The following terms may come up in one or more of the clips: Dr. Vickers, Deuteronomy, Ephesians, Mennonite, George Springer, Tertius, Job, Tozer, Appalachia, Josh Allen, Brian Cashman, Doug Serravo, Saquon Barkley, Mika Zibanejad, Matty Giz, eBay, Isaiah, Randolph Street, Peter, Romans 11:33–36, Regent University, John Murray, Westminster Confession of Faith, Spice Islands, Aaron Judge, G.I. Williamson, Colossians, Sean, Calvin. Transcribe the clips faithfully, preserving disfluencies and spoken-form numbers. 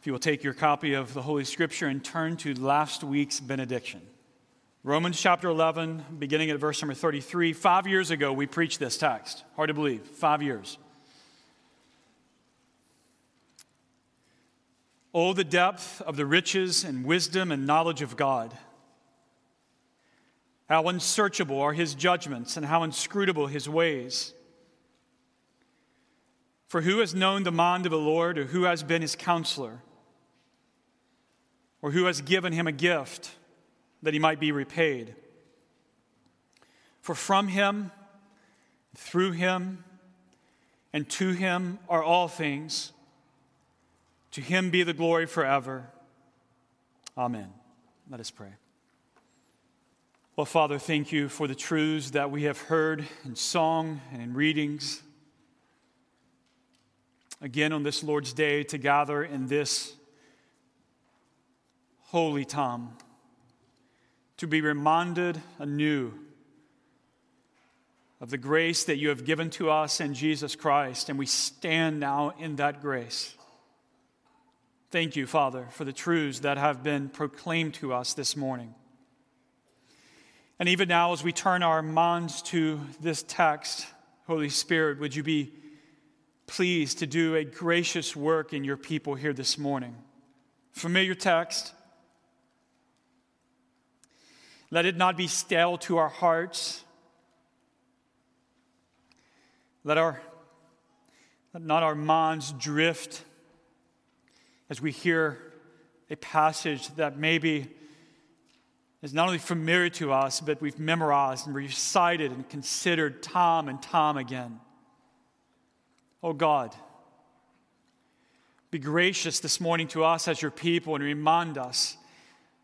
If you will take your copy of the Holy Scripture and turn to last week's benediction. Romans chapter eleven, beginning at verse number thirty-three. Five years ago, we preached this text. Hard to believe. Five years. Oh, the depth of the riches and wisdom and knowledge of God. How unsearchable are his judgments and how inscrutable his ways. For who has known the mind of the Lord, or who has been his counselor? Or who has given him a gift that he might be repaid? For from him, through him, and to him are all things. To him be the glory forever. Amen. Let us pray. Well, Father, thank you for the truths that we have heard in song and in readings. Again, on this Lord's Day, to gather in this holy time, to be reminded anew of the grace that you have given to us in Jesus Christ, and we stand now in that grace. Thank you, Father, for the truths that have been proclaimed to us this morning. And even now, as we turn our minds to this text, Holy Spirit, would you be pleased to do a gracious work in your people here this morning. Familiar text. Let it not be stale to our hearts. Let our let not our minds drift as we hear a passage that maybe is not only familiar to us, but we've memorized and recited and considered time and time again. Oh God, be gracious this morning to us as your people and remind us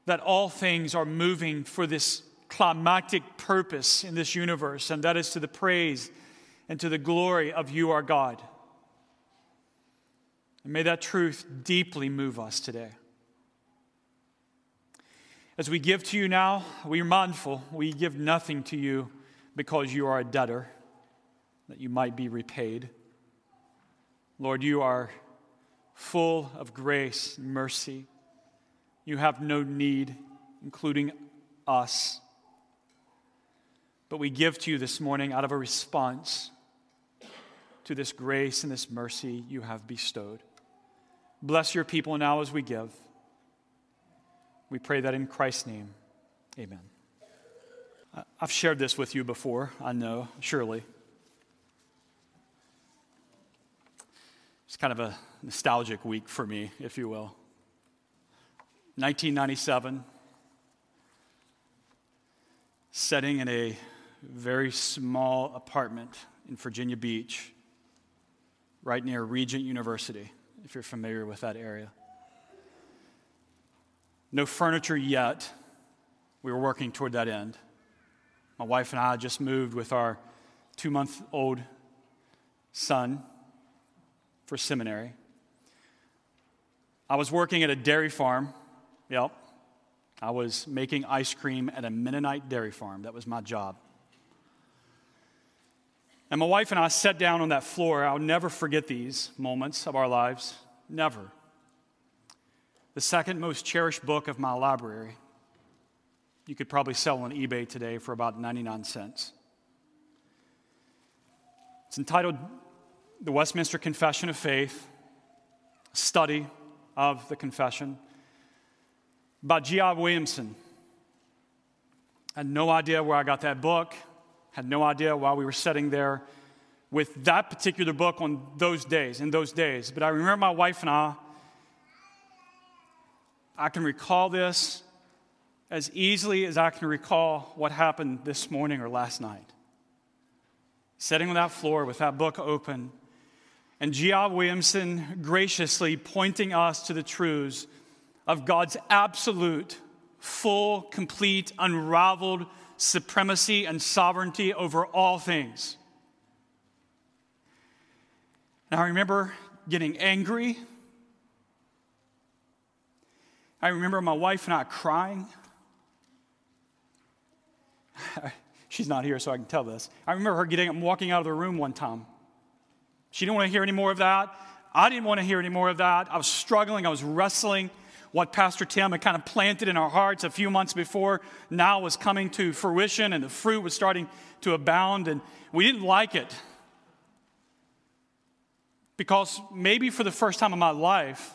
that all things are moving for this climactic purpose in this universe, and that is to the praise and to the glory of you, our God. And may that truth deeply move us today. As we give to you now, we are mindful we give nothing to you because you are a debtor, that you might be repaid. Lord, you are full of grace and mercy. You have no need, including us. But we give to you this morning out of a response to this grace and this mercy you have bestowed. Bless your people now as we give. We pray that in Christ's name. Amen. I've shared this with you before, I know, surely. It's kind of a nostalgic week for me, if you will. nineteen ninety-seven, sitting in a very small apartment in Virginia Beach, right near Regent University, if you're familiar with that area. No furniture yet. We were working toward that end. My wife and I just moved with our two-month-old son for seminary. I was working at a dairy farm. Yep. I was making ice cream at a Mennonite dairy farm. That was my job. And my wife and I sat down on that floor. I'll never forget these moments of our lives. Never. The second most cherished book of my library. You could probably sell on eBay today for about ninety-nine cents. It's entitled The Westminster Confession of Faith, a study of the confession by G I Williamson. I had no idea where I got that book, had no idea why we were sitting there with that particular book on those days, in those days. But I remember my wife and I, I can recall this as easily as I can recall what happened this morning or last night. Sitting on that floor with that book open, and G I Williamson graciously pointing us to the truths of God's absolute, full, complete, unrivaled supremacy and sovereignty over all things. And I remember getting angry. I remember my wife and I crying. She's not here, so I can tell this. I remember her getting up and walking out of the room one time. She didn't want to hear any more of that. I didn't want to hear any more of that. I was struggling. I was wrestling. What Pastor Tim had kind of planted in our hearts a few months before now was coming to fruition, and the fruit was starting to abound, and we didn't like it. Because maybe for the first time in my life,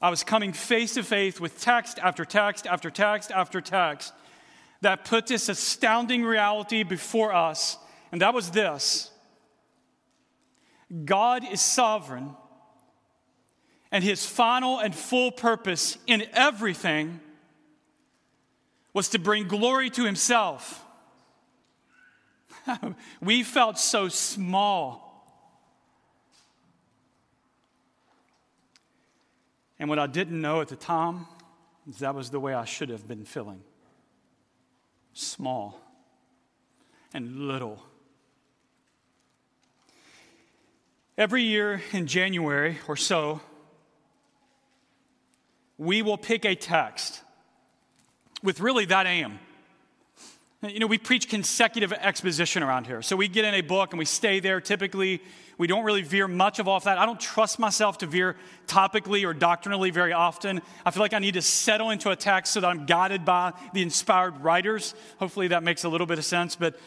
I was coming face to face with text after text after text after text that put this astounding reality before us, and that was this: God is sovereign, and his final and full purpose in everything was to bring glory to himself. We felt so small. And what I didn't know at the time is that was the way I should have been feeling. Small and little. Every year in January or so, we will pick a text with really that aim. You know, we preach consecutive exposition around here. So we get in a book and we stay there. Typically, we don't really veer much of off that. I don't trust myself to veer topically or doctrinally very often. I feel like I need to settle into a text so that I'm guided by the inspired writers. Hopefully that makes a little bit of sense. But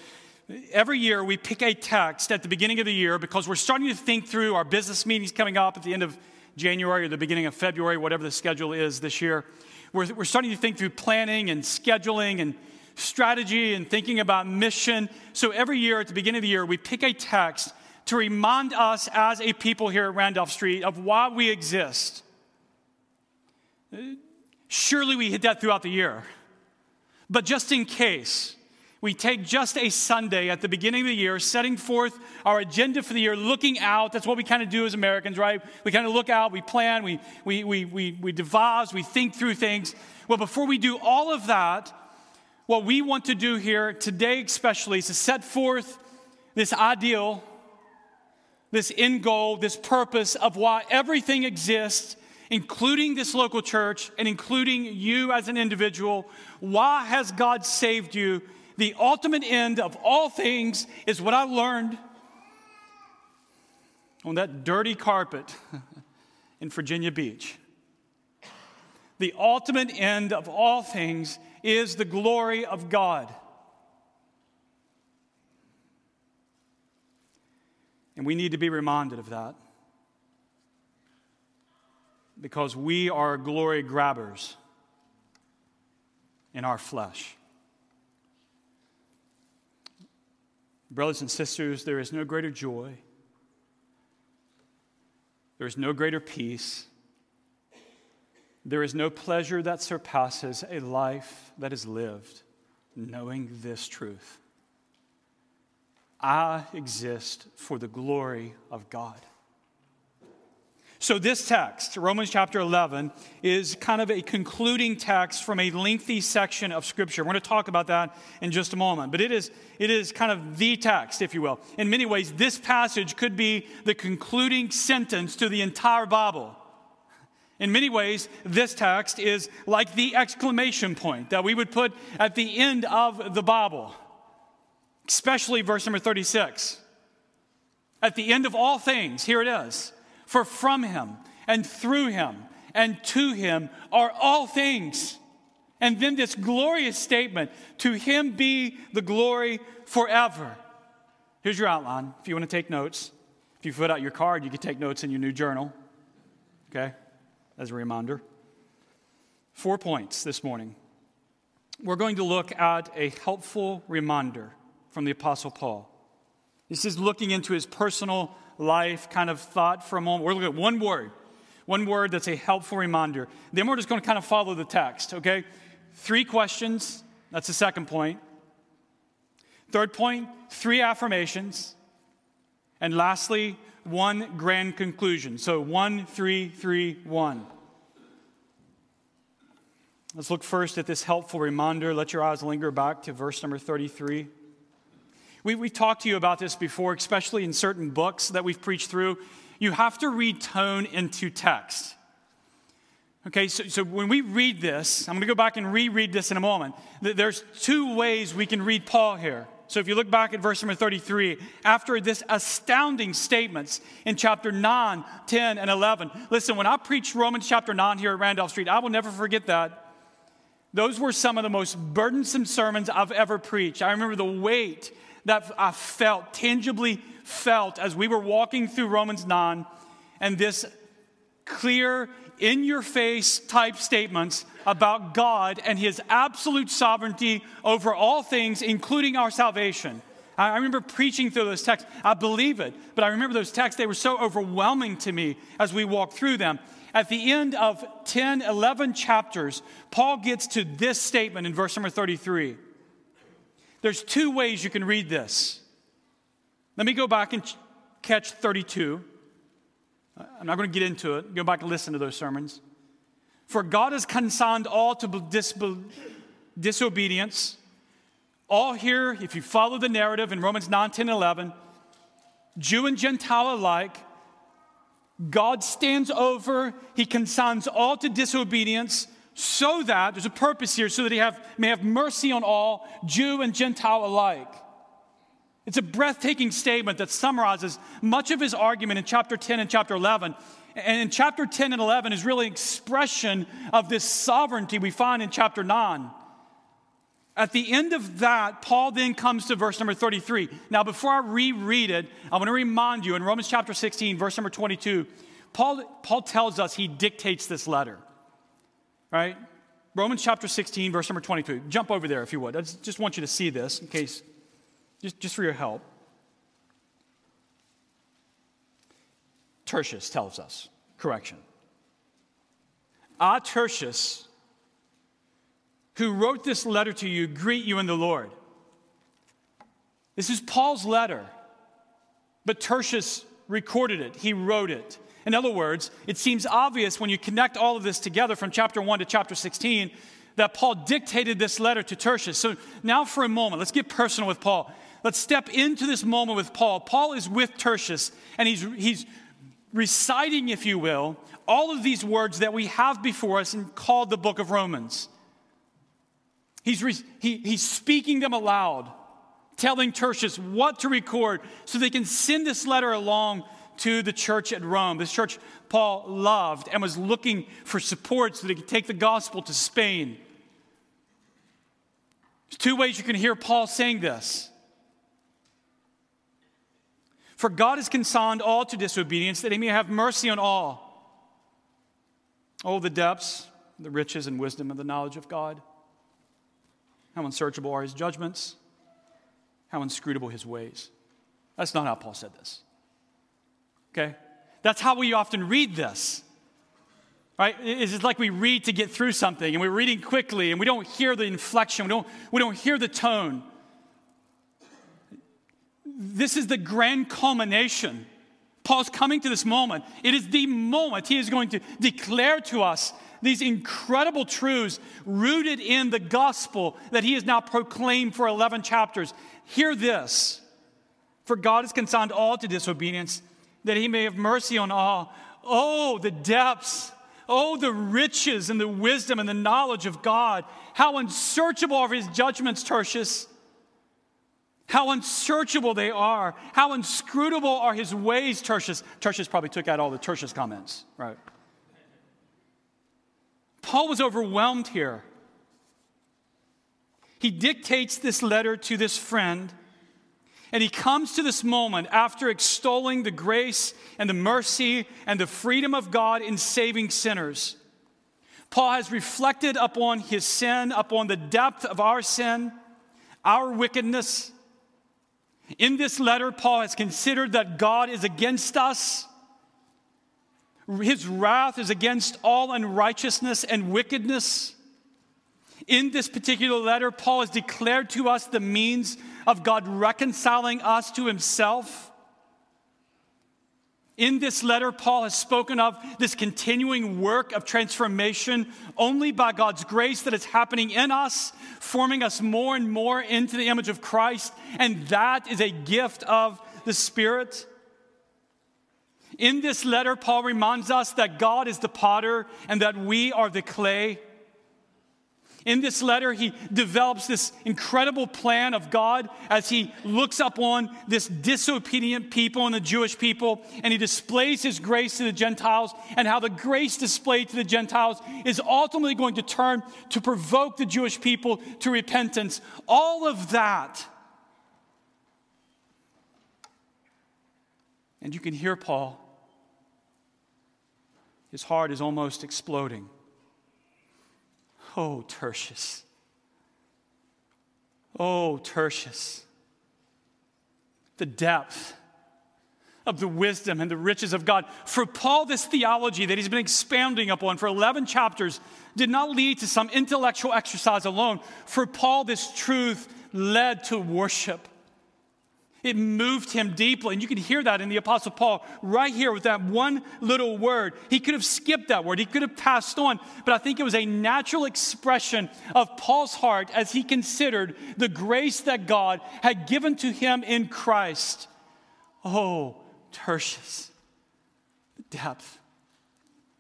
every year we pick a text at the beginning of the year because we're starting to think through our business meetings coming up at the end of January or the beginning of February, whatever the schedule is this year. We're, we're starting to think through planning and scheduling and strategy and thinking about mission. So every year at the beginning of the year, we pick a text to remind us as a people here at Randolph Street of why we exist. Surely we hit that throughout the year. But just in case, we take just a Sunday at the beginning of the year, setting forth our agenda for the year, looking out. That's what we kind of do as Americans, right? We kind of look out, we plan, we, we, we, we, we devise, we think through things. Well, before we do all of that, what we want to do here today especially is to set forth this ideal, this end goal, this purpose of why everything exists, including this local church and including you as an individual. Why has God saved you? The ultimate end of all things is what I learned on that dirty carpet in Virginia Beach. The ultimate end of all things is the glory of God. And we need to be reminded of that because we are glory grabbers in our flesh. Brothers and sisters, there is no greater joy. There is no greater peace. There is no pleasure that surpasses a life that is lived knowing this truth. I exist for the glory of God. So this text, Romans chapter eleven, is kind of a concluding text from a lengthy section of Scripture. We're going to talk about that in just a moment. But it is it is kind of the text, if you will. In many ways, this passage could be the concluding sentence to the entire Bible. In many ways, this text is like the exclamation point that we would put at the end of the Bible, especially verse number thirty-six. At the end of all things, here it is. For from him and through him and to him are all things. And then this glorious statement, to him be the glory forever. Here's your outline if you want to take notes. If you put out your card, you can take notes in your new journal. Okay? As a reminder. Four points this morning. We're going to look at a helpful reminder from the Apostle Paul. This is looking into his personal life kind of thought for a moment. We're looking at one word, one word that's a helpful reminder. Then we're just going to kind of follow the text, okay? Three questions, that's the second point. Third point, three affirmations. And lastly, one grand conclusion. So one, three, three, one. Let's look first at this helpful reminder. Let your eyes linger back to verse number thirty-three. We, we talked to you about this before, especially in certain books that we've preached through. You have to read tone into text. Okay, so, so when we read this, I'm going to go back and reread this in a moment. There's two ways we can read Paul here. So if you look back at verse number thirty-three, after this astounding statements in chapter nine, ten, and eleven. Listen, when I preached Romans chapter nine here at Randolph Street, I will never forget that. Those were some of the most burdensome sermons I've ever preached. I remember the weight that I felt, tangibly felt, as we were walking through Romans nine and this clear, in-your-face type statements about God and His absolute sovereignty over all things, including our salvation. I remember preaching through those texts. I believe it, but I remember those texts. They were so overwhelming to me as we walked through them. At the end of ten, eleven chapters, Paul gets to this statement in verse number thirty-three. There's two ways you can read this. Let me go back and catch thirty-two. I'm not going to get into it. Go back and listen to those sermons. For God has consigned all to disbe- disobedience. All here, if you follow the narrative in Romans nine, ten, eleven, Jew and Gentile alike, God stands over, He consigns all to disobedience so that, there's a purpose here, so that He have, may have mercy on all, Jew and Gentile alike. It's a breathtaking statement that summarizes much of his argument in chapter ten and chapter eleven. And in chapter ten and eleven is really an expression of this sovereignty we find in chapter nine. At the end of that, Paul then comes to verse number thirty-three. Now, before I reread it, I want to remind you in Romans chapter sixteen, verse number twenty-two, Paul, Paul tells us he dictates this letter, right? Romans chapter sixteen, verse number twenty-two. Jump over there if you would. I just want you to see this in case... Just, just for your help. Tertius tells us, correction. I, Tertius, who wrote this letter to you, greet you in the Lord. This is Paul's letter, but Tertius recorded it. He wrote it. In other words, it seems obvious when you connect all of this together from chapter one to chapter sixteen that Paul dictated this letter to Tertius. So now for a moment, let's get personal with Paul. Let's step into this moment with Paul. Paul is with Tertius, and he's, he's reciting, if you will, all of these words that we have before us and called the book of Romans. He's, re, he, he's speaking them aloud, telling Tertius what to record so they can send this letter along to the church at Rome, this church Paul loved and was looking for support so that he could take the gospel to Spain. There's two ways you can hear Paul saying this. For God has consigned all to disobedience, that He may have mercy on all. Oh, the depths, the riches, and wisdom of the knowledge of God. How unsearchable are His judgments. How inscrutable His ways. That's not how Paul said this. Okay? That's how we often read this. Right? It's like we read to get through something, and we're reading quickly, and we don't hear the inflection. We don't, we don't hear the tone. This is the grand culmination. Paul's coming to this moment. It is the moment he is going to declare to us these incredible truths rooted in the gospel that he has now proclaimed for eleven chapters. Hear this. For God has consigned all to disobedience, that He may have mercy on all. Oh, the depths. Oh, the riches and the wisdom and the knowledge of God. How unsearchable are His judgments, Tertius. How unsearchable they are. How inscrutable are His ways, Tertius. Tertius probably took out all the Tertius comments, right? Paul was overwhelmed here. He dictates this letter to this friend, and he comes to this moment after extolling the grace and the mercy and the freedom of God in saving sinners. Paul has reflected upon his sin, upon the depth of our sin, our wickedness. In this letter, Paul has considered that God is against us. His wrath is against all unrighteousness and wickedness. In this particular letter, Paul has declared to us the means of God reconciling us to Himself. In this letter, Paul has spoken of this continuing work of transformation only by God's grace that is happening in us, forming us more and more into the image of Christ, and that is a gift of the Spirit. In this letter, Paul reminds us that God is the potter and that we are the clay. In this letter, he develops this incredible plan of God as he looks up on this disobedient people and the Jewish people, and he displays his grace to the Gentiles, and how the grace displayed to the Gentiles is ultimately going to turn to provoke the Jewish people to repentance. All of that. And you can hear Paul. His heart is almost exploding. Oh, Tertius. Oh, Tertius. The depth of the wisdom and the riches of God. For Paul, this theology that he's been expounding upon for eleven chapters did not lead to some intellectual exercise alone. For Paul, this truth led to worship. It moved him deeply. And you can hear that in the Apostle Paul right here with that one little word. He could have skipped that word. He could have passed on. But I think it was a natural expression of Paul's heart as he considered the grace that God had given to him in Christ. Oh, Tertius, the depth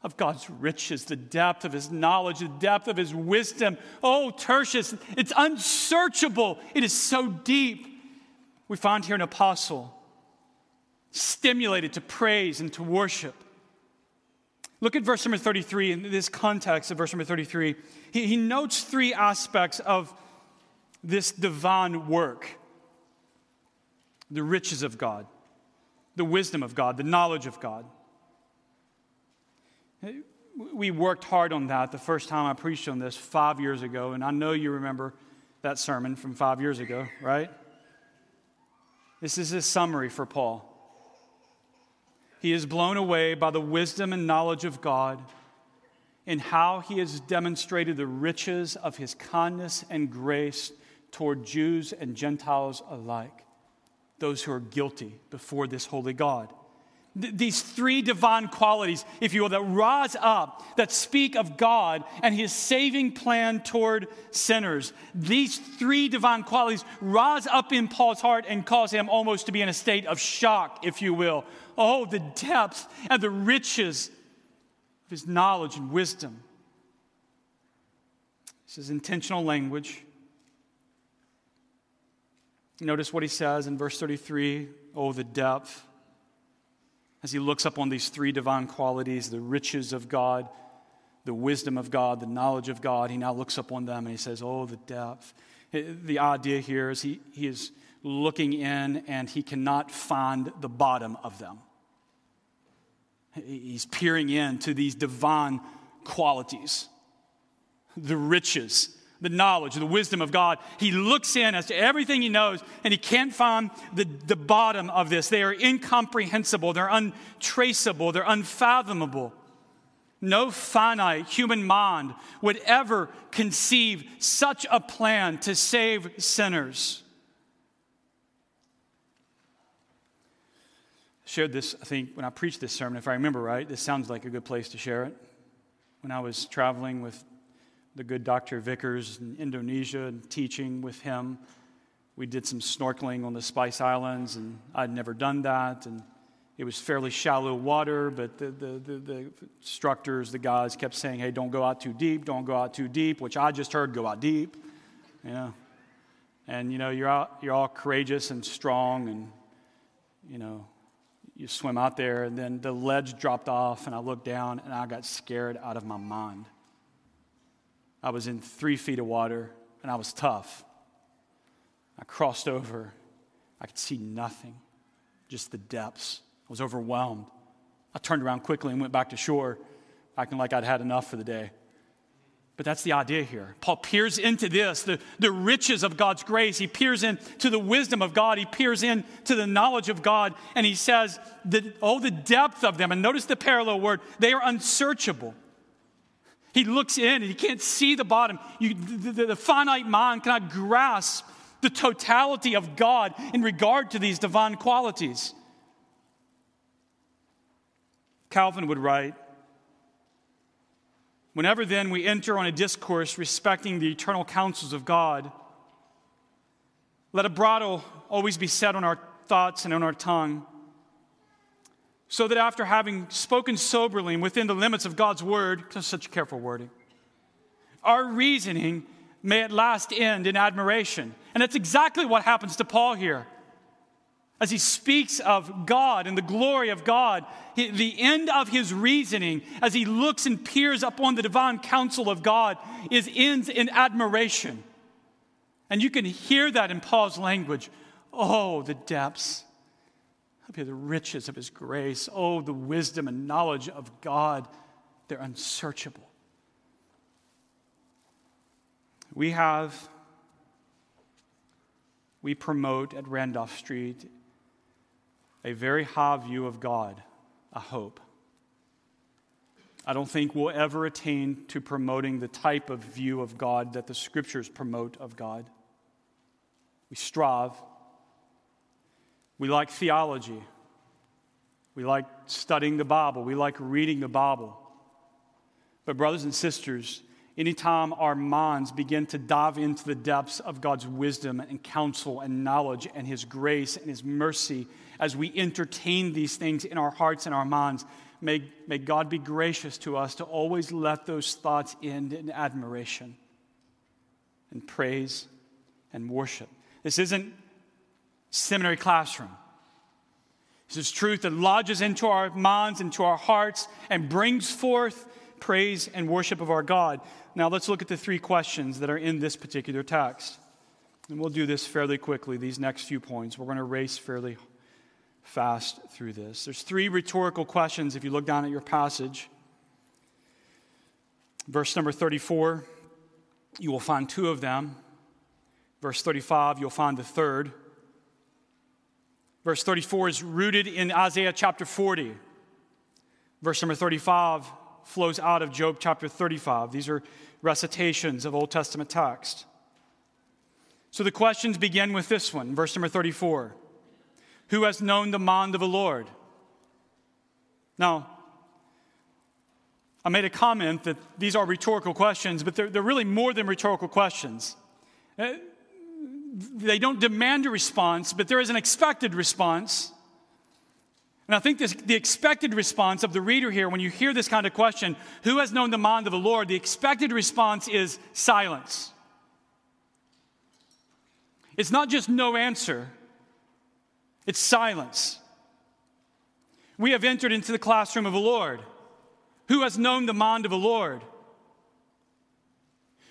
of God's riches, the depth of his knowledge, the depth of his wisdom. Oh, Tertius, it's unsearchable. It is so deep. We find here an apostle stimulated to praise and to worship. Look at verse number thirty-three in this context of verse number thirty-three. He, he notes three aspects of this divine work. The riches of God, the wisdom of God, the knowledge of God. We worked hard on that the first time I preached on this five years ago, and I know you remember that sermon from five years ago, right? This is his summary for Paul. He is blown away by the wisdom and knowledge of God in how he has demonstrated the riches of his kindness and grace toward Jews and Gentiles alike, those who are guilty before this holy God. Th- these three divine qualities, if you will, that rise up, that speak of God and his saving plan toward sinners. These three divine qualities rise up in Paul's heart and cause him almost to be in a state of shock, if you will. Oh, the depth and the riches of his knowledge and wisdom. This is intentional language. Notice what he says in verse thirty-three. Oh, the depth. As he looks up on these three divine qualities, the riches of God, the wisdom of God, the knowledge of God, he now looks up on them and he says, oh, the depth. The idea here is he, he is looking in and he cannot find the bottom of them. He's peering into these divine qualities, the riches, the knowledge, the wisdom of God. He looks in as to everything he knows, and he can't find the, the bottom of this. They are incomprehensible. They're untraceable. They're unfathomable. No finite human mind would ever conceive such a plan to save sinners. I shared this, I think, when I preached this sermon, if I remember right. This sounds like a good place to share it. When I was traveling with the good Doctor Vickers in Indonesia and teaching with him. We did some snorkeling on the Spice Islands, and I'd never done that. And it was fairly shallow water, but the, the, the, the instructors, the guys kept saying, hey, don't go out too deep, don't go out too deep, which I just heard, go out deep. You know? And, you know, you're, out, you're all courageous and strong, and, you know, you swim out there. And then the ledge dropped off, and I looked down, and I got scared out of my mind. I was in three feet of water, and I was tough. I crossed over. I could see nothing, just the depths. I was overwhelmed. I turned around quickly and went back to shore, acting like I'd had enough for the day. But that's the idea here. Paul peers into this, the, the riches of God's grace. He peers into the wisdom of God. He peers into the knowledge of God, and he says, that, oh, the depth of them. And notice the parallel word. They are unsearchable. He looks in and he can't see the bottom. You, the, the, the finite mind cannot grasp the totality of God in regard to these divine qualities. Calvin would write, whenever then we enter on a discourse respecting the eternal counsels of God, let a bridle always be set on our thoughts and on our tongue, so that after having spoken soberly and within the limits of God's word, such careful wording, our reasoning may at last end in admiration. And that's exactly what happens to Paul here. As he speaks of God and the glory of God, the end of his reasoning, as he looks and peers upon the divine counsel of God, is ends in admiration. And you can hear that in Paul's language. Oh, the depths. The riches of his grace. Oh, the wisdom and knowledge of God. They're unsearchable. We have, we promote at Randolph Street a very high view of God, a hope. I don't think we'll ever attain to promoting the type of view of God that the Scriptures promote of God. We strive. We like theology. We like studying the Bible. We like reading the Bible. But brothers and sisters, anytime our minds begin to dive into the depths of God's wisdom and counsel and knowledge and His grace and His mercy, as we entertain these things in our hearts and our minds, may, may God be gracious to us to always let those thoughts end in admiration and praise and worship. This isn't seminary classroom. This is truth that lodges into our minds, into our hearts, and brings forth praise and worship of our God. Now let's look at the three questions that are in this particular text. And we'll do this fairly quickly, these next few points. We're going to race fairly fast through this. There's three rhetorical questions if you look down at your passage. Verse number thirty-four, you will find two of them. Verse thirty-five, you'll find the third. Verse thirty-four is rooted in Isaiah chapter forty. Verse number thirty-five flows out of Job chapter thirty-five. These are recitations of Old Testament text. So the questions begin with this one, verse number thirty-four. Who has known the mind of the Lord? Now, I made a comment that these are rhetorical questions, but they're, they're really more than rhetorical questions. Uh, They don't demand a response, but there is an expected response. And I think this, the expected response of the reader here, when you hear this kind of question, who has known the mind of the Lord? The expected response is silence. It's not just no answer. It's silence. We have entered into the classroom of the Lord. Who has known the mind of the Lord?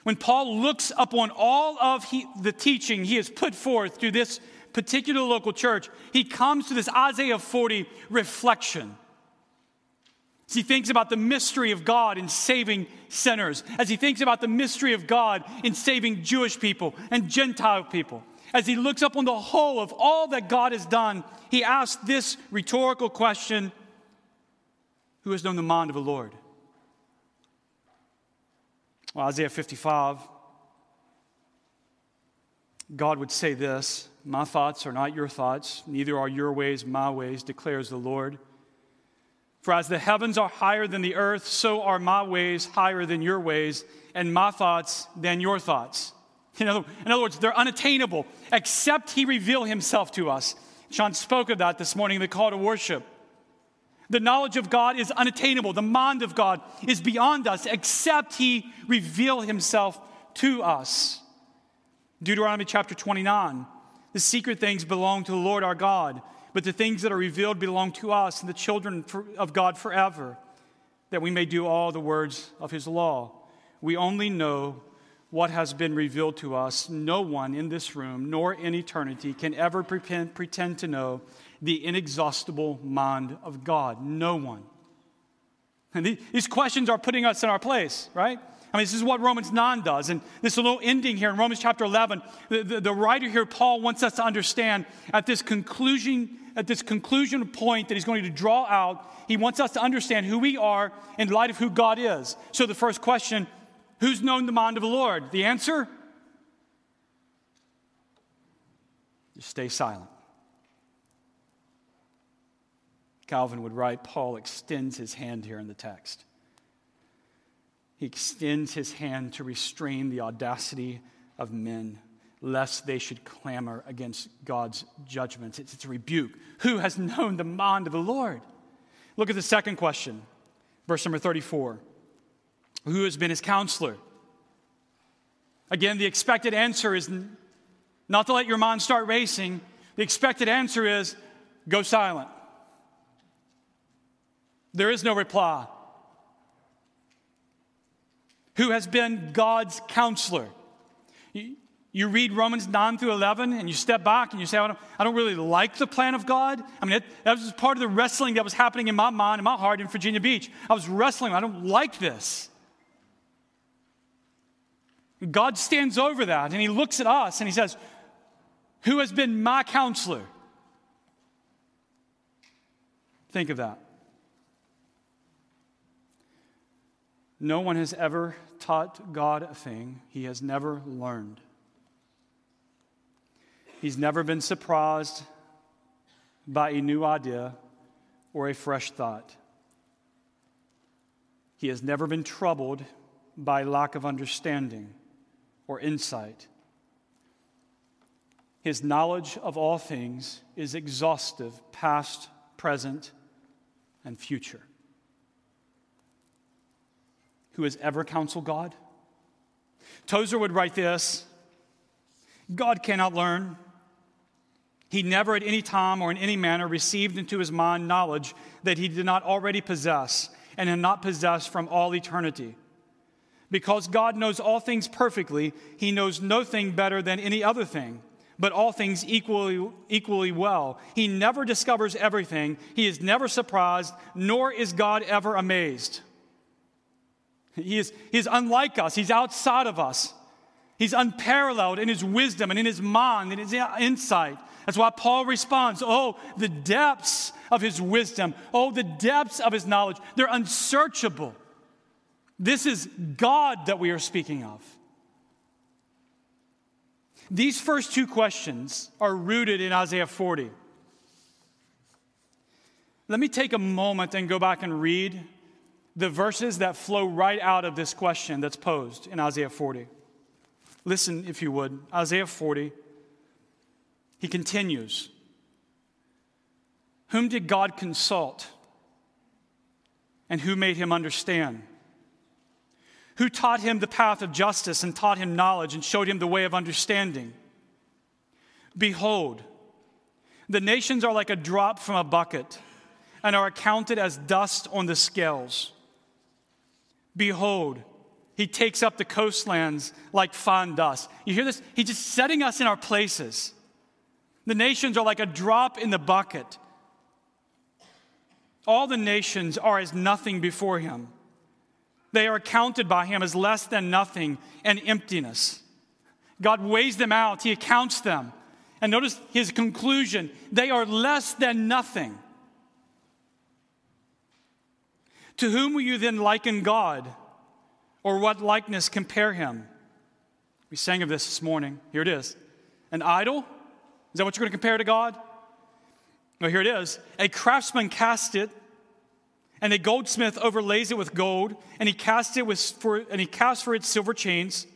When Paul looks upon all of he, the teaching he has put forth through this particular local church, he comes to this Isaiah forty reflection. As he thinks about the mystery of God in saving sinners, as he thinks about the mystery of God in saving Jewish people and Gentile people, as he looks upon the whole of all that God has done, he asks this rhetorical question, who has known the mind of the Lord? Well, Isaiah fifty-five, God would say this, my thoughts are not your thoughts, neither are your ways my ways, declares the Lord. For as the heavens are higher than the earth, so are my ways higher than your ways, and my thoughts than your thoughts. In other, in other words, they're unattainable, except he reveal himself to us. Sean spoke of that this morning in the call to worship. The knowledge of God is unattainable. The mind of God is beyond us, except he reveal himself to us. Deuteronomy chapter twenty-nine. The secret things belong to the Lord our God, but the things that are revealed belong to us and the children of God forever, that we may do all the words of his law. We only know what has been revealed to us. No one in this room, nor in eternity, can ever pretend to know the inexhaustible mind of God. No one. And these questions are putting us in our place, right? I mean, this is what Romans nine does. And this little ending here in Romans chapter eleven, the, the, the writer here, Paul, wants us to understand at this conclusion, at this conclusion point that he's going to draw out, he wants us to understand who we are in light of who God is. So the first question, who's known the mind of the Lord? The answer? Just stay silent. Calvin would write, Paul extends his hand here in the text. He extends his hand to restrain the audacity of men, lest they should clamor against God's judgments. It's, it's a rebuke. Who has known the mind of the Lord? Look at the second question, verse number thirty-four. Who has been his counselor? Again, the expected answer is not to let your mind start racing. The expected answer is go silent. There is no reply. Who has been God's counselor? You, you read Romans nine through eleven and you step back and you say, I don't, I don't really like the plan of God. I mean, it, that was part of the wrestling that was happening in my mind and my heart in Virginia Beach. I was wrestling. I don't like this. God stands over that and he looks at us and he says, who has been my counselor? Think of that. No one has ever taught God a thing he has never learned. He's never been surprised by a new idea or a fresh thought. He has never been troubled by lack of understanding or insight. His knowledge of all things is exhaustive, past, present, and future. Who has ever counseled God? Tozer would write this: God cannot learn. He never at any time or in any manner received into his mind knowledge that he did not already possess and had not possessed from all eternity. Because God knows all things perfectly, he knows no thing better than any other thing, but all things equally, equally well. He never discovers everything. He is never surprised, nor is God ever amazed. He is, he is unlike us. He's outside of us. He's unparalleled in his wisdom and in his mind and his insight. That's why Paul responds, oh, the depths of his wisdom. Oh, the depths of his knowledge. They're unsearchable. This is God that we are speaking of. These first two questions are rooted in Isaiah forty. Let me take a moment and go back and read the verses that flow right out of this question that's posed in Isaiah forty. Listen, if you would. Isaiah forty, he continues. Whom did God consult? And who made him understand? Who taught him the path of justice and taught him knowledge and showed him the way of understanding? Behold, the nations are like a drop from a bucket and are accounted as dust on the scales. Behold, he takes up the coastlands like fine dust. You hear this? He's just setting us in our places. The nations are like a drop in the bucket. All the nations are as nothing before him. They are accounted by him as less than nothing and emptiness. God weighs them out. He accounts them. And notice his conclusion. They are less than nothing. To whom will you then liken God? Or what likeness compare him? We sang of this this morning. Here it is. An idol? Is that what you're going to compare to God? No, here it is. A craftsman cast it, and a goldsmith overlays it with gold, and he cast it with for, and he cast for its silver chains.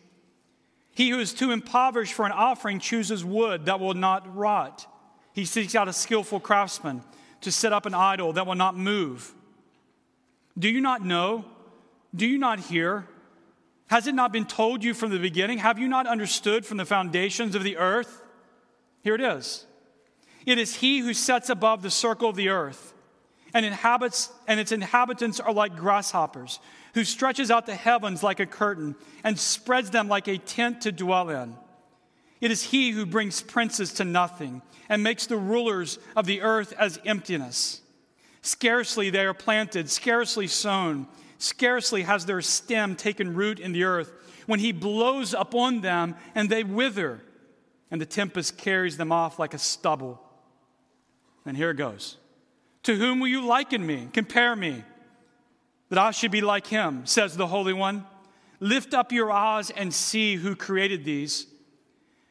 He who is too impoverished for an offering chooses wood that will not rot. He seeks out a skillful craftsman to set up an idol that will not move. Do you not know? Do you not hear? Has it not been told you from the beginning? Have you not understood from the foundations of the earth? Here it is. It is he who sets above the circle of the earth, and inhabits, and its inhabitants are like grasshoppers, who stretches out the heavens like a curtain and spreads them like a tent to dwell in. It is he who brings princes to nothing and makes the rulers of the earth as emptiness. Scarcely they are planted, scarcely sown, scarcely has their stem taken root in the earth, when he blows upon them and they wither, and the tempest carries them off like a stubble. And here it goes. To whom will you liken me? Compare me, that I should be like him, says the Holy One. Lift up your eyes and see who created these.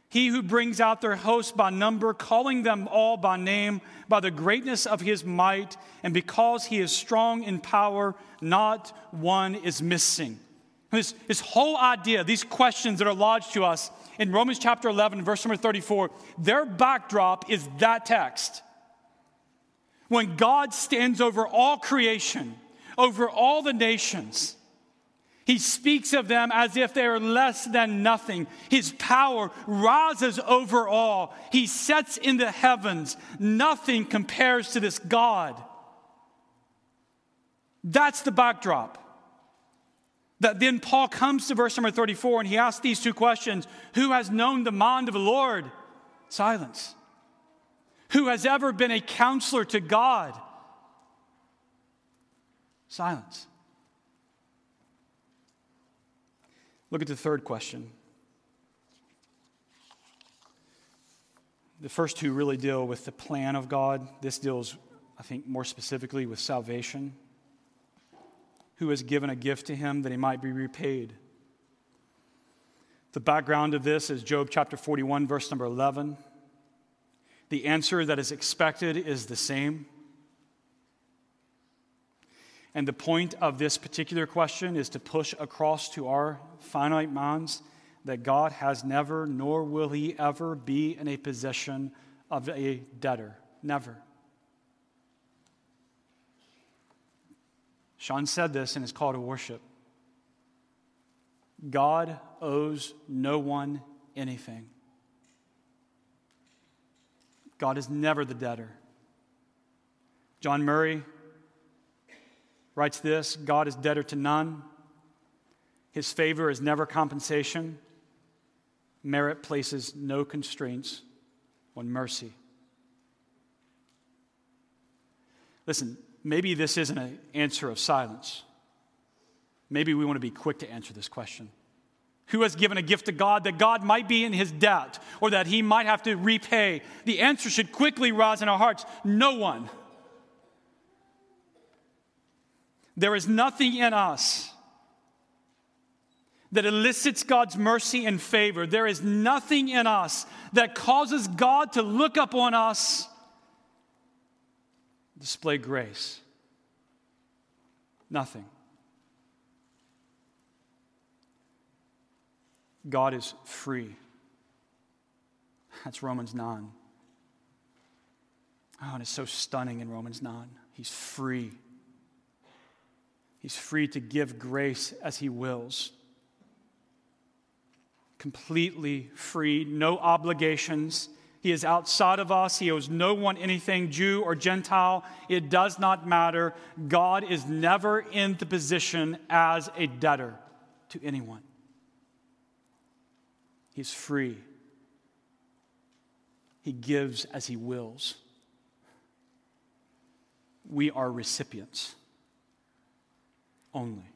He who brings out their host by number, calling them all by name, by the greatness of his might, and because he is strong in power, not one is missing. This, this whole idea, these questions that are lodged to us in Romans chapter eleven, verse number thirty-four, their backdrop is that text. When God stands over all creation, over all the nations, He speaks of them as if they are less than nothing. His power rises over all. He sets in the heavens. Nothing compares to this God. That's the backdrop. That then Paul comes to verse number thirty-four and he asks these two questions. Who has known the mind of the Lord? Silence. Who has ever been a counselor to God? Silence. Look at the third question. The first two really deal with the plan of God. This deals, I think, more specifically with salvation. Who has given a gift to him that he might be repaid? The background of this is Job chapter forty-one, verse number eleven. The answer that is expected is the same. And the point of this particular question is to push across to our finite minds that God has never, nor will he ever be in a possession of a debtor. Never. Sean said this in his call to worship. God owes no one anything. God is never the debtor. John Murray writes this: God is debtor to none. His favor is never compensation. Merit places no constraints on mercy. Listen, maybe this isn't an answer of silence. Maybe we want to be quick to answer this question. Who has given a gift to God that God might be in his debt or that he might have to repay? The answer should quickly rise in our hearts. No one. There is nothing in us that elicits God's mercy and favor. There is nothing in us that causes God to look up on us, display grace. Nothing. God is free. That's Romans nine. Oh, and it's so stunning in Romans nine. He's free. He's free to give grace as he wills. Completely free, no obligations. He is outside of us. He owes no one anything, Jew or Gentile. It does not matter. God is never in the position as a debtor to anyone. He's free. He gives as he wills. We are recipients. Only.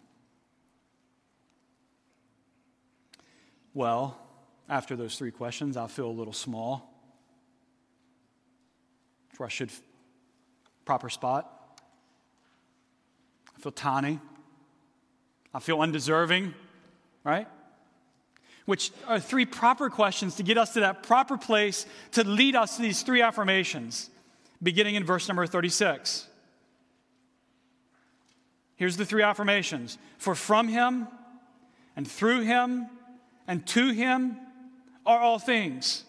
Well, after those three questions, I feel a little small. That's where I should, proper spot. I feel tiny. I feel undeserving, right? Which are three proper questions to get us to that proper place to lead us to these three affirmations, beginning in verse number thirty-six. Here's the three affirmations. For from him and through him and to him are all things.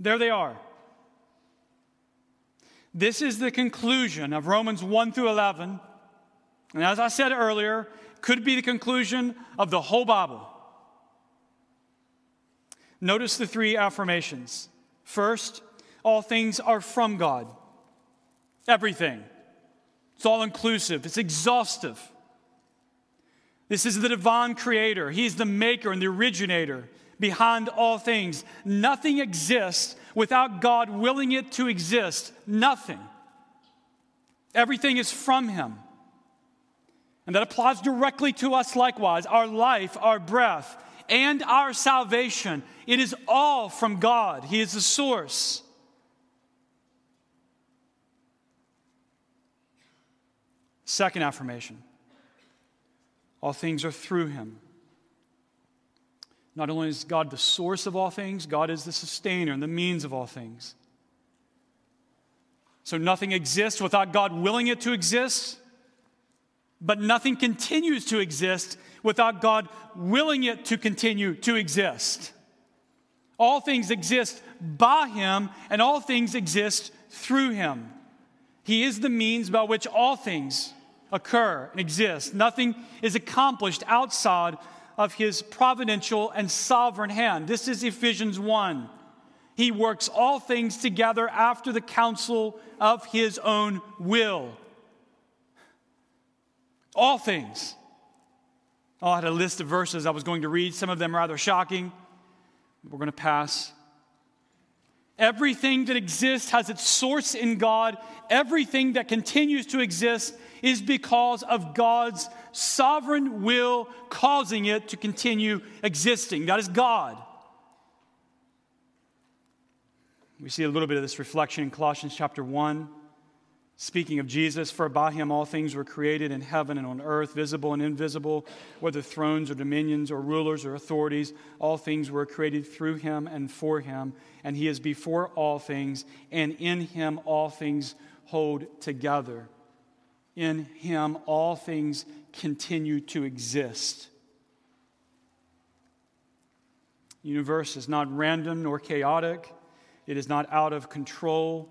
There they are. This is the conclusion of Romans one through eleven. And as I said earlier, could be the conclusion of the whole Bible. Notice the three affirmations. First, all things are from God. Everything. It's all-inclusive. It's exhaustive. This is the divine creator. He is the maker and the originator behind all things. Nothing exists without God willing it to exist. Nothing. Everything is from him. And that applies directly to us likewise. Our life, our breath, and our salvation. It is all from God. He is the source. Second affirmation, all things are through him. Not only is God the source of all things, God is the sustainer and the means of all things. So nothing exists without God willing it to exist, but nothing continues to exist without God willing it to continue to exist. All things exist by him, and all things exist through him. He is the means by which all things occur and exist. Nothing is accomplished outside of his providential and sovereign hand. This is Ephesians one. He works all things together after the counsel of his own will. All things. Oh, I had a list of verses I was going to read. Some of them are rather shocking. We're going to pass. Everything that exists has its source in God. Everything that continues to exist is because of God's sovereign will causing it to continue existing. That is God. We see a little bit of this reflection in Colossians chapter one. Speaking of Jesus, for by him all things were created in heaven and on earth, visible and invisible, whether thrones or dominions or rulers or authorities, all things were created through him and for him, and he is before all things, and in him all things hold together. In him all things continue to exist. The universe is not random nor chaotic. It is not out of control.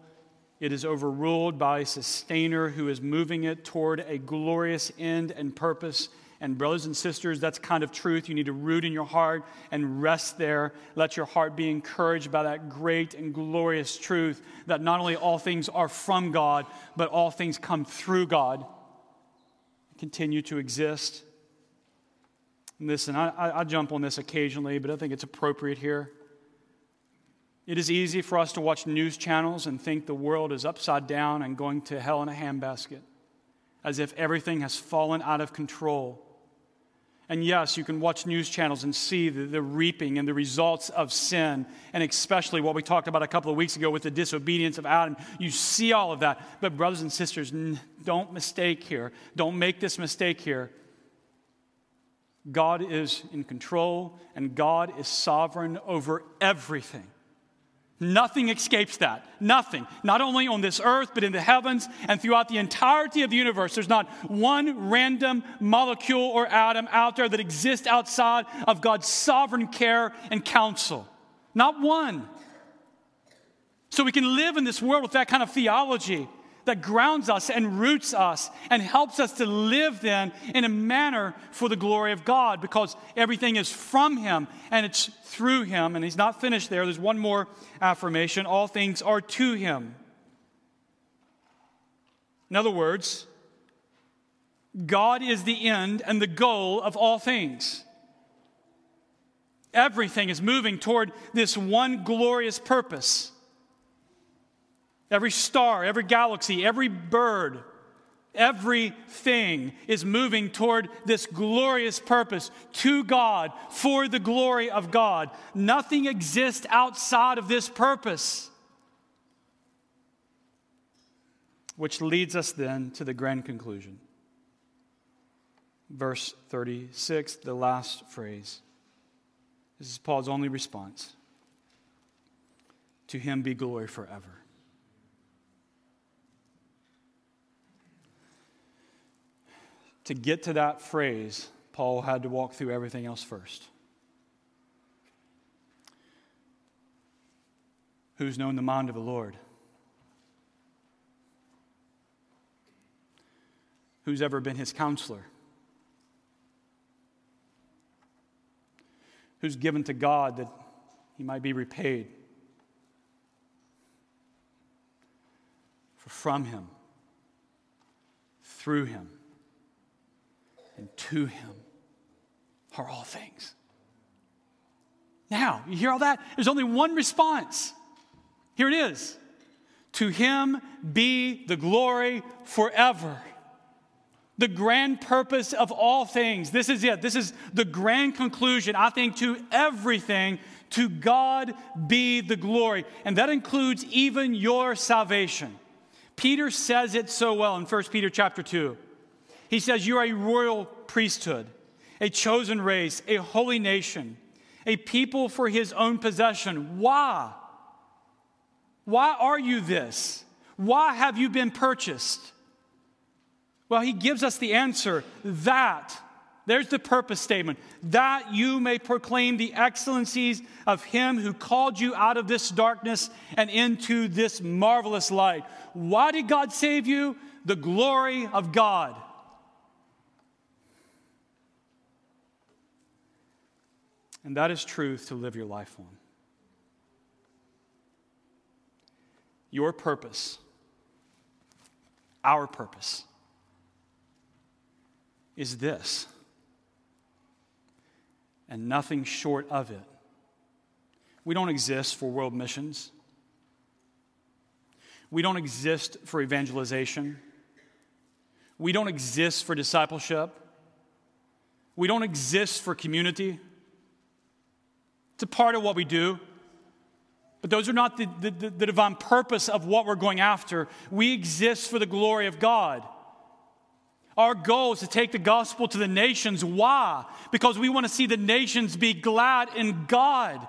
It is overruled by a sustainer who is moving it toward a glorious end and purpose. And brothers and sisters, that's kind of truth you need to root in your heart and rest there. Let your heart be encouraged by that great and glorious truth that not only all things are from God, but all things come through God, continue to exist. And listen, I, I jump on this occasionally, but I think it's appropriate here. It is easy for us to watch news channels and think the world is upside down and going to hell in a handbasket, as if everything has fallen out of control. And yes, you can watch news channels and see the, the reaping and the results of sin, and especially what we talked about a couple of weeks ago with the disobedience of Adam. You see all of that. But brothers and sisters, don't mistake here. Don't make this mistake here. God is in control, and God is sovereign over everything. Nothing escapes that. Nothing. Not only on this earth, but in the heavens and throughout the entirety of the universe. There's not one random molecule or atom out there that exists outside of God's sovereign care and counsel. Not one. So we can live in this world with that kind of theology that grounds us and roots us and helps us to live then in a manner for the glory of God, because everything is from him and it's through him. And he's not finished there. There's one more affirmation. All things are to him. In other words, God is the end and the goal of all things. Everything is moving toward this one glorious purpose. Every star, every galaxy, every bird, everything is moving toward this glorious purpose to God, for the glory of God. Nothing exists outside of this purpose. Which leads us then to the grand conclusion. Verse thirty-six, the last phrase. This is Paul's only response. To him be glory forever. To get to that phrase, Paul had to walk through everything else first. Who's known the mind of the Lord? Who's ever been his counselor? Who's given to God that he might be repaid? For from him, through him, and to him are all things. Now, you hear all that? There's only one response. Here it is. To him be the glory forever. The grand purpose of all things. This is it. This is the grand conclusion, I think, to everything. To God be the glory. And that includes even your salvation. Peter says it so well in First Peter chapter two. He says, you are a royal priesthood, a chosen race, a holy nation, a people for his own possession. Why? Why are you this? Why have you been purchased? Well, he gives us the answer, that, there's the purpose statement, that you may proclaim the excellencies of him who called you out of this darkness and into this marvelous light. Why did God save you? The glory of God. and that is truth to live your life on. Your purpose, our purpose, is this, and nothing short of it. We don't exist for world missions. We don't exist for evangelization. We don't exist for discipleship. We don't exist for community. It's a part of what we do. But those are not the, the, the divine purpose of what we're going after. We exist for the glory of God. Our goal is to take the gospel to the nations. Why? Because we want to see the nations be glad in God.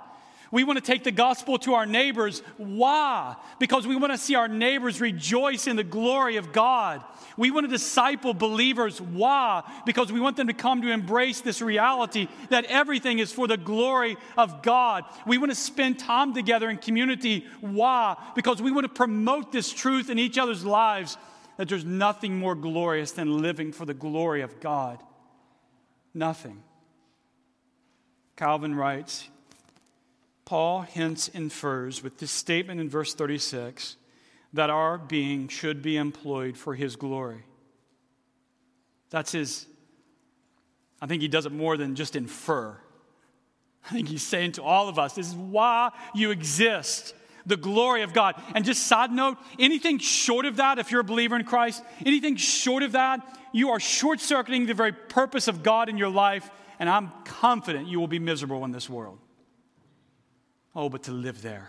We want to take the gospel to our neighbors. Why? Because we want to see our neighbors rejoice in the glory of God. We want to disciple believers. Why? Because we want them to come to embrace this reality that everything is for the glory of God. We want to spend time together in community. Why? Because we want to promote this truth in each other's lives, that there's nothing more glorious than living for the glory of God. Nothing. Calvin writes, Paul hence infers with this statement in verse thirty-six that our being should be employed for his glory. That's his, I think he does it more than just infer. I think he's saying to all of us, this is why you exist, the glory of God. And just side note, anything short of that, if you're a believer in Christ, anything short of that, you are short-circuiting the very purpose of God in your life, and I'm confident you will be miserable in this world. Oh, but to live there.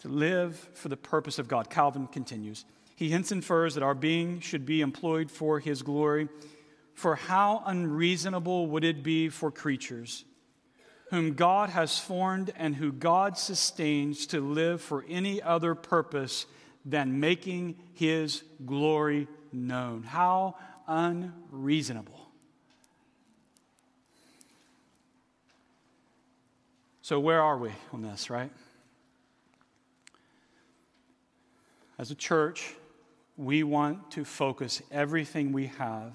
To live for the purpose of God. Calvin continues. He hence infers that our being should be employed for his glory. For how unreasonable would it be for creatures whom God has formed and who God sustains to live for any other purpose than making his glory known? How unreasonable. So where are we on this, right? As a church, we want to focus everything we have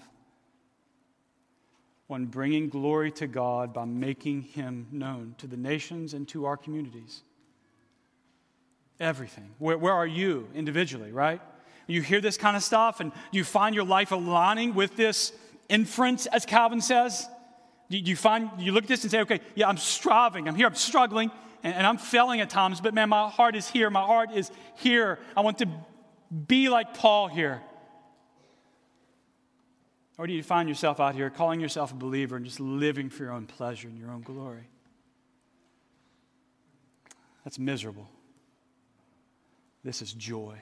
on bringing glory to God by making him known to the nations and to our communities. Everything. Where, where are you individually, right? You hear this kind of stuff and you find your life aligning with this inference, as Calvin says. You find, you look at this and say, okay, yeah, I'm striving. I'm here, I'm struggling, and, and I'm failing at times, but man, my heart is here. My heart is here. I want to be like Paul here. Or do you find yourself out here calling yourself a believer and just living for your own pleasure and your own glory? That's miserable. This is joy.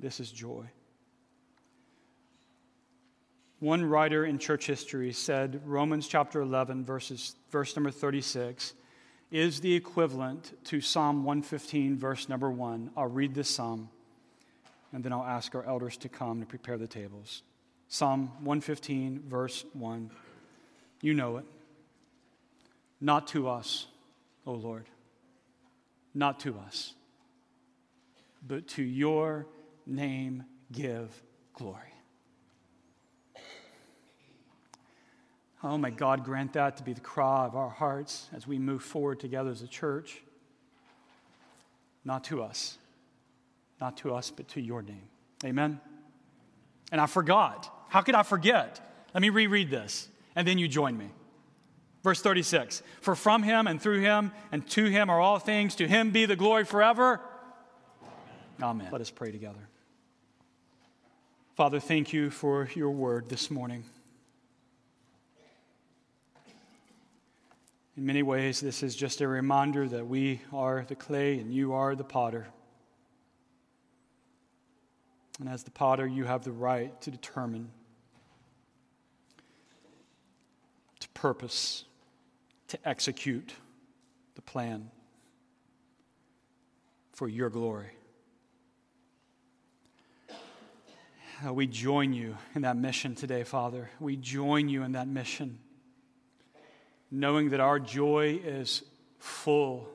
This is joy. One writer in church history said Romans chapter eleven, verses, verse number thirty-six, is the equivalent to Psalm one fifteen, verse number one. I'll read this psalm, and then I'll ask our elders to come to prepare the tables. Psalm one fifteen, verse one. You know it. Not to us, O Lord. Not to us. But to your name give glory. Oh, my God, grant that to be the cry of our hearts as we move forward together as a church. Not to us. Not to us, but to your name. Amen? And I forgot. How could I forget? Let me reread this, and then you join me. Verse thirty-six, for from him and through him and to him are all things. To him be the glory forever. Amen. Let us pray together. Father, thank you for your word this morning. In many ways, this is just a reminder that we are the clay and you are the potter. And as the potter, you have the right to determine, to purpose, to execute the plan for your glory. We join you in that mission today, Father. We join you in that mission. Knowing that our joy is full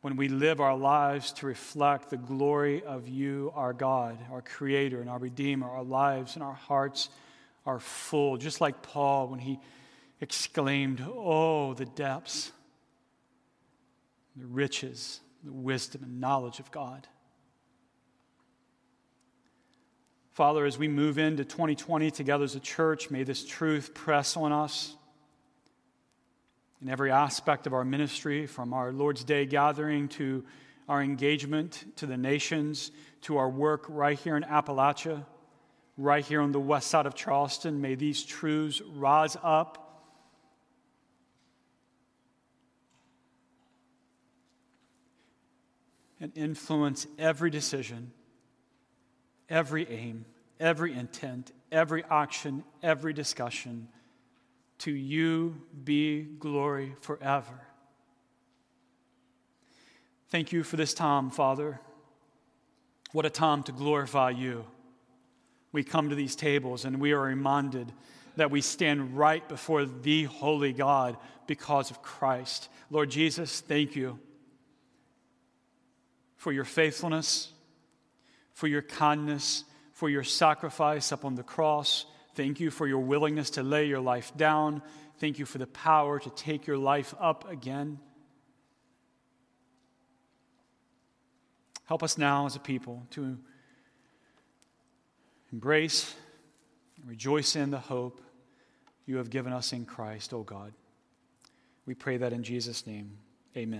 when we live our lives to reflect the glory of you, our God, our Creator and our Redeemer. Our lives and our hearts are full, just like Paul when he exclaimed, "Oh, the depths, the riches, the wisdom and knowledge of God." Father, as we move into twenty twenty together as a church, may this truth press on us in every aspect of our ministry, from our Lord's Day gathering to our engagement to the nations, to our work right here in Appalachia, right here on the west side of Charleston. May these truths rise up. And influence every decision, every aim, every intent, every action, every discussion. To you be glory forever. Thank you for this time, Father. What a time to glorify you. We come to these tables and we are reminded that we stand right before the holy God because of Christ. Lord Jesus, thank you for your faithfulness, for your kindness, for your sacrifice upon the cross. Thank you for your willingness to lay your life down. Thank you for the power to take your life up again. Help us now as a people to embrace and rejoice in the hope you have given us in Christ, O God. We pray that in Jesus' name. Amen.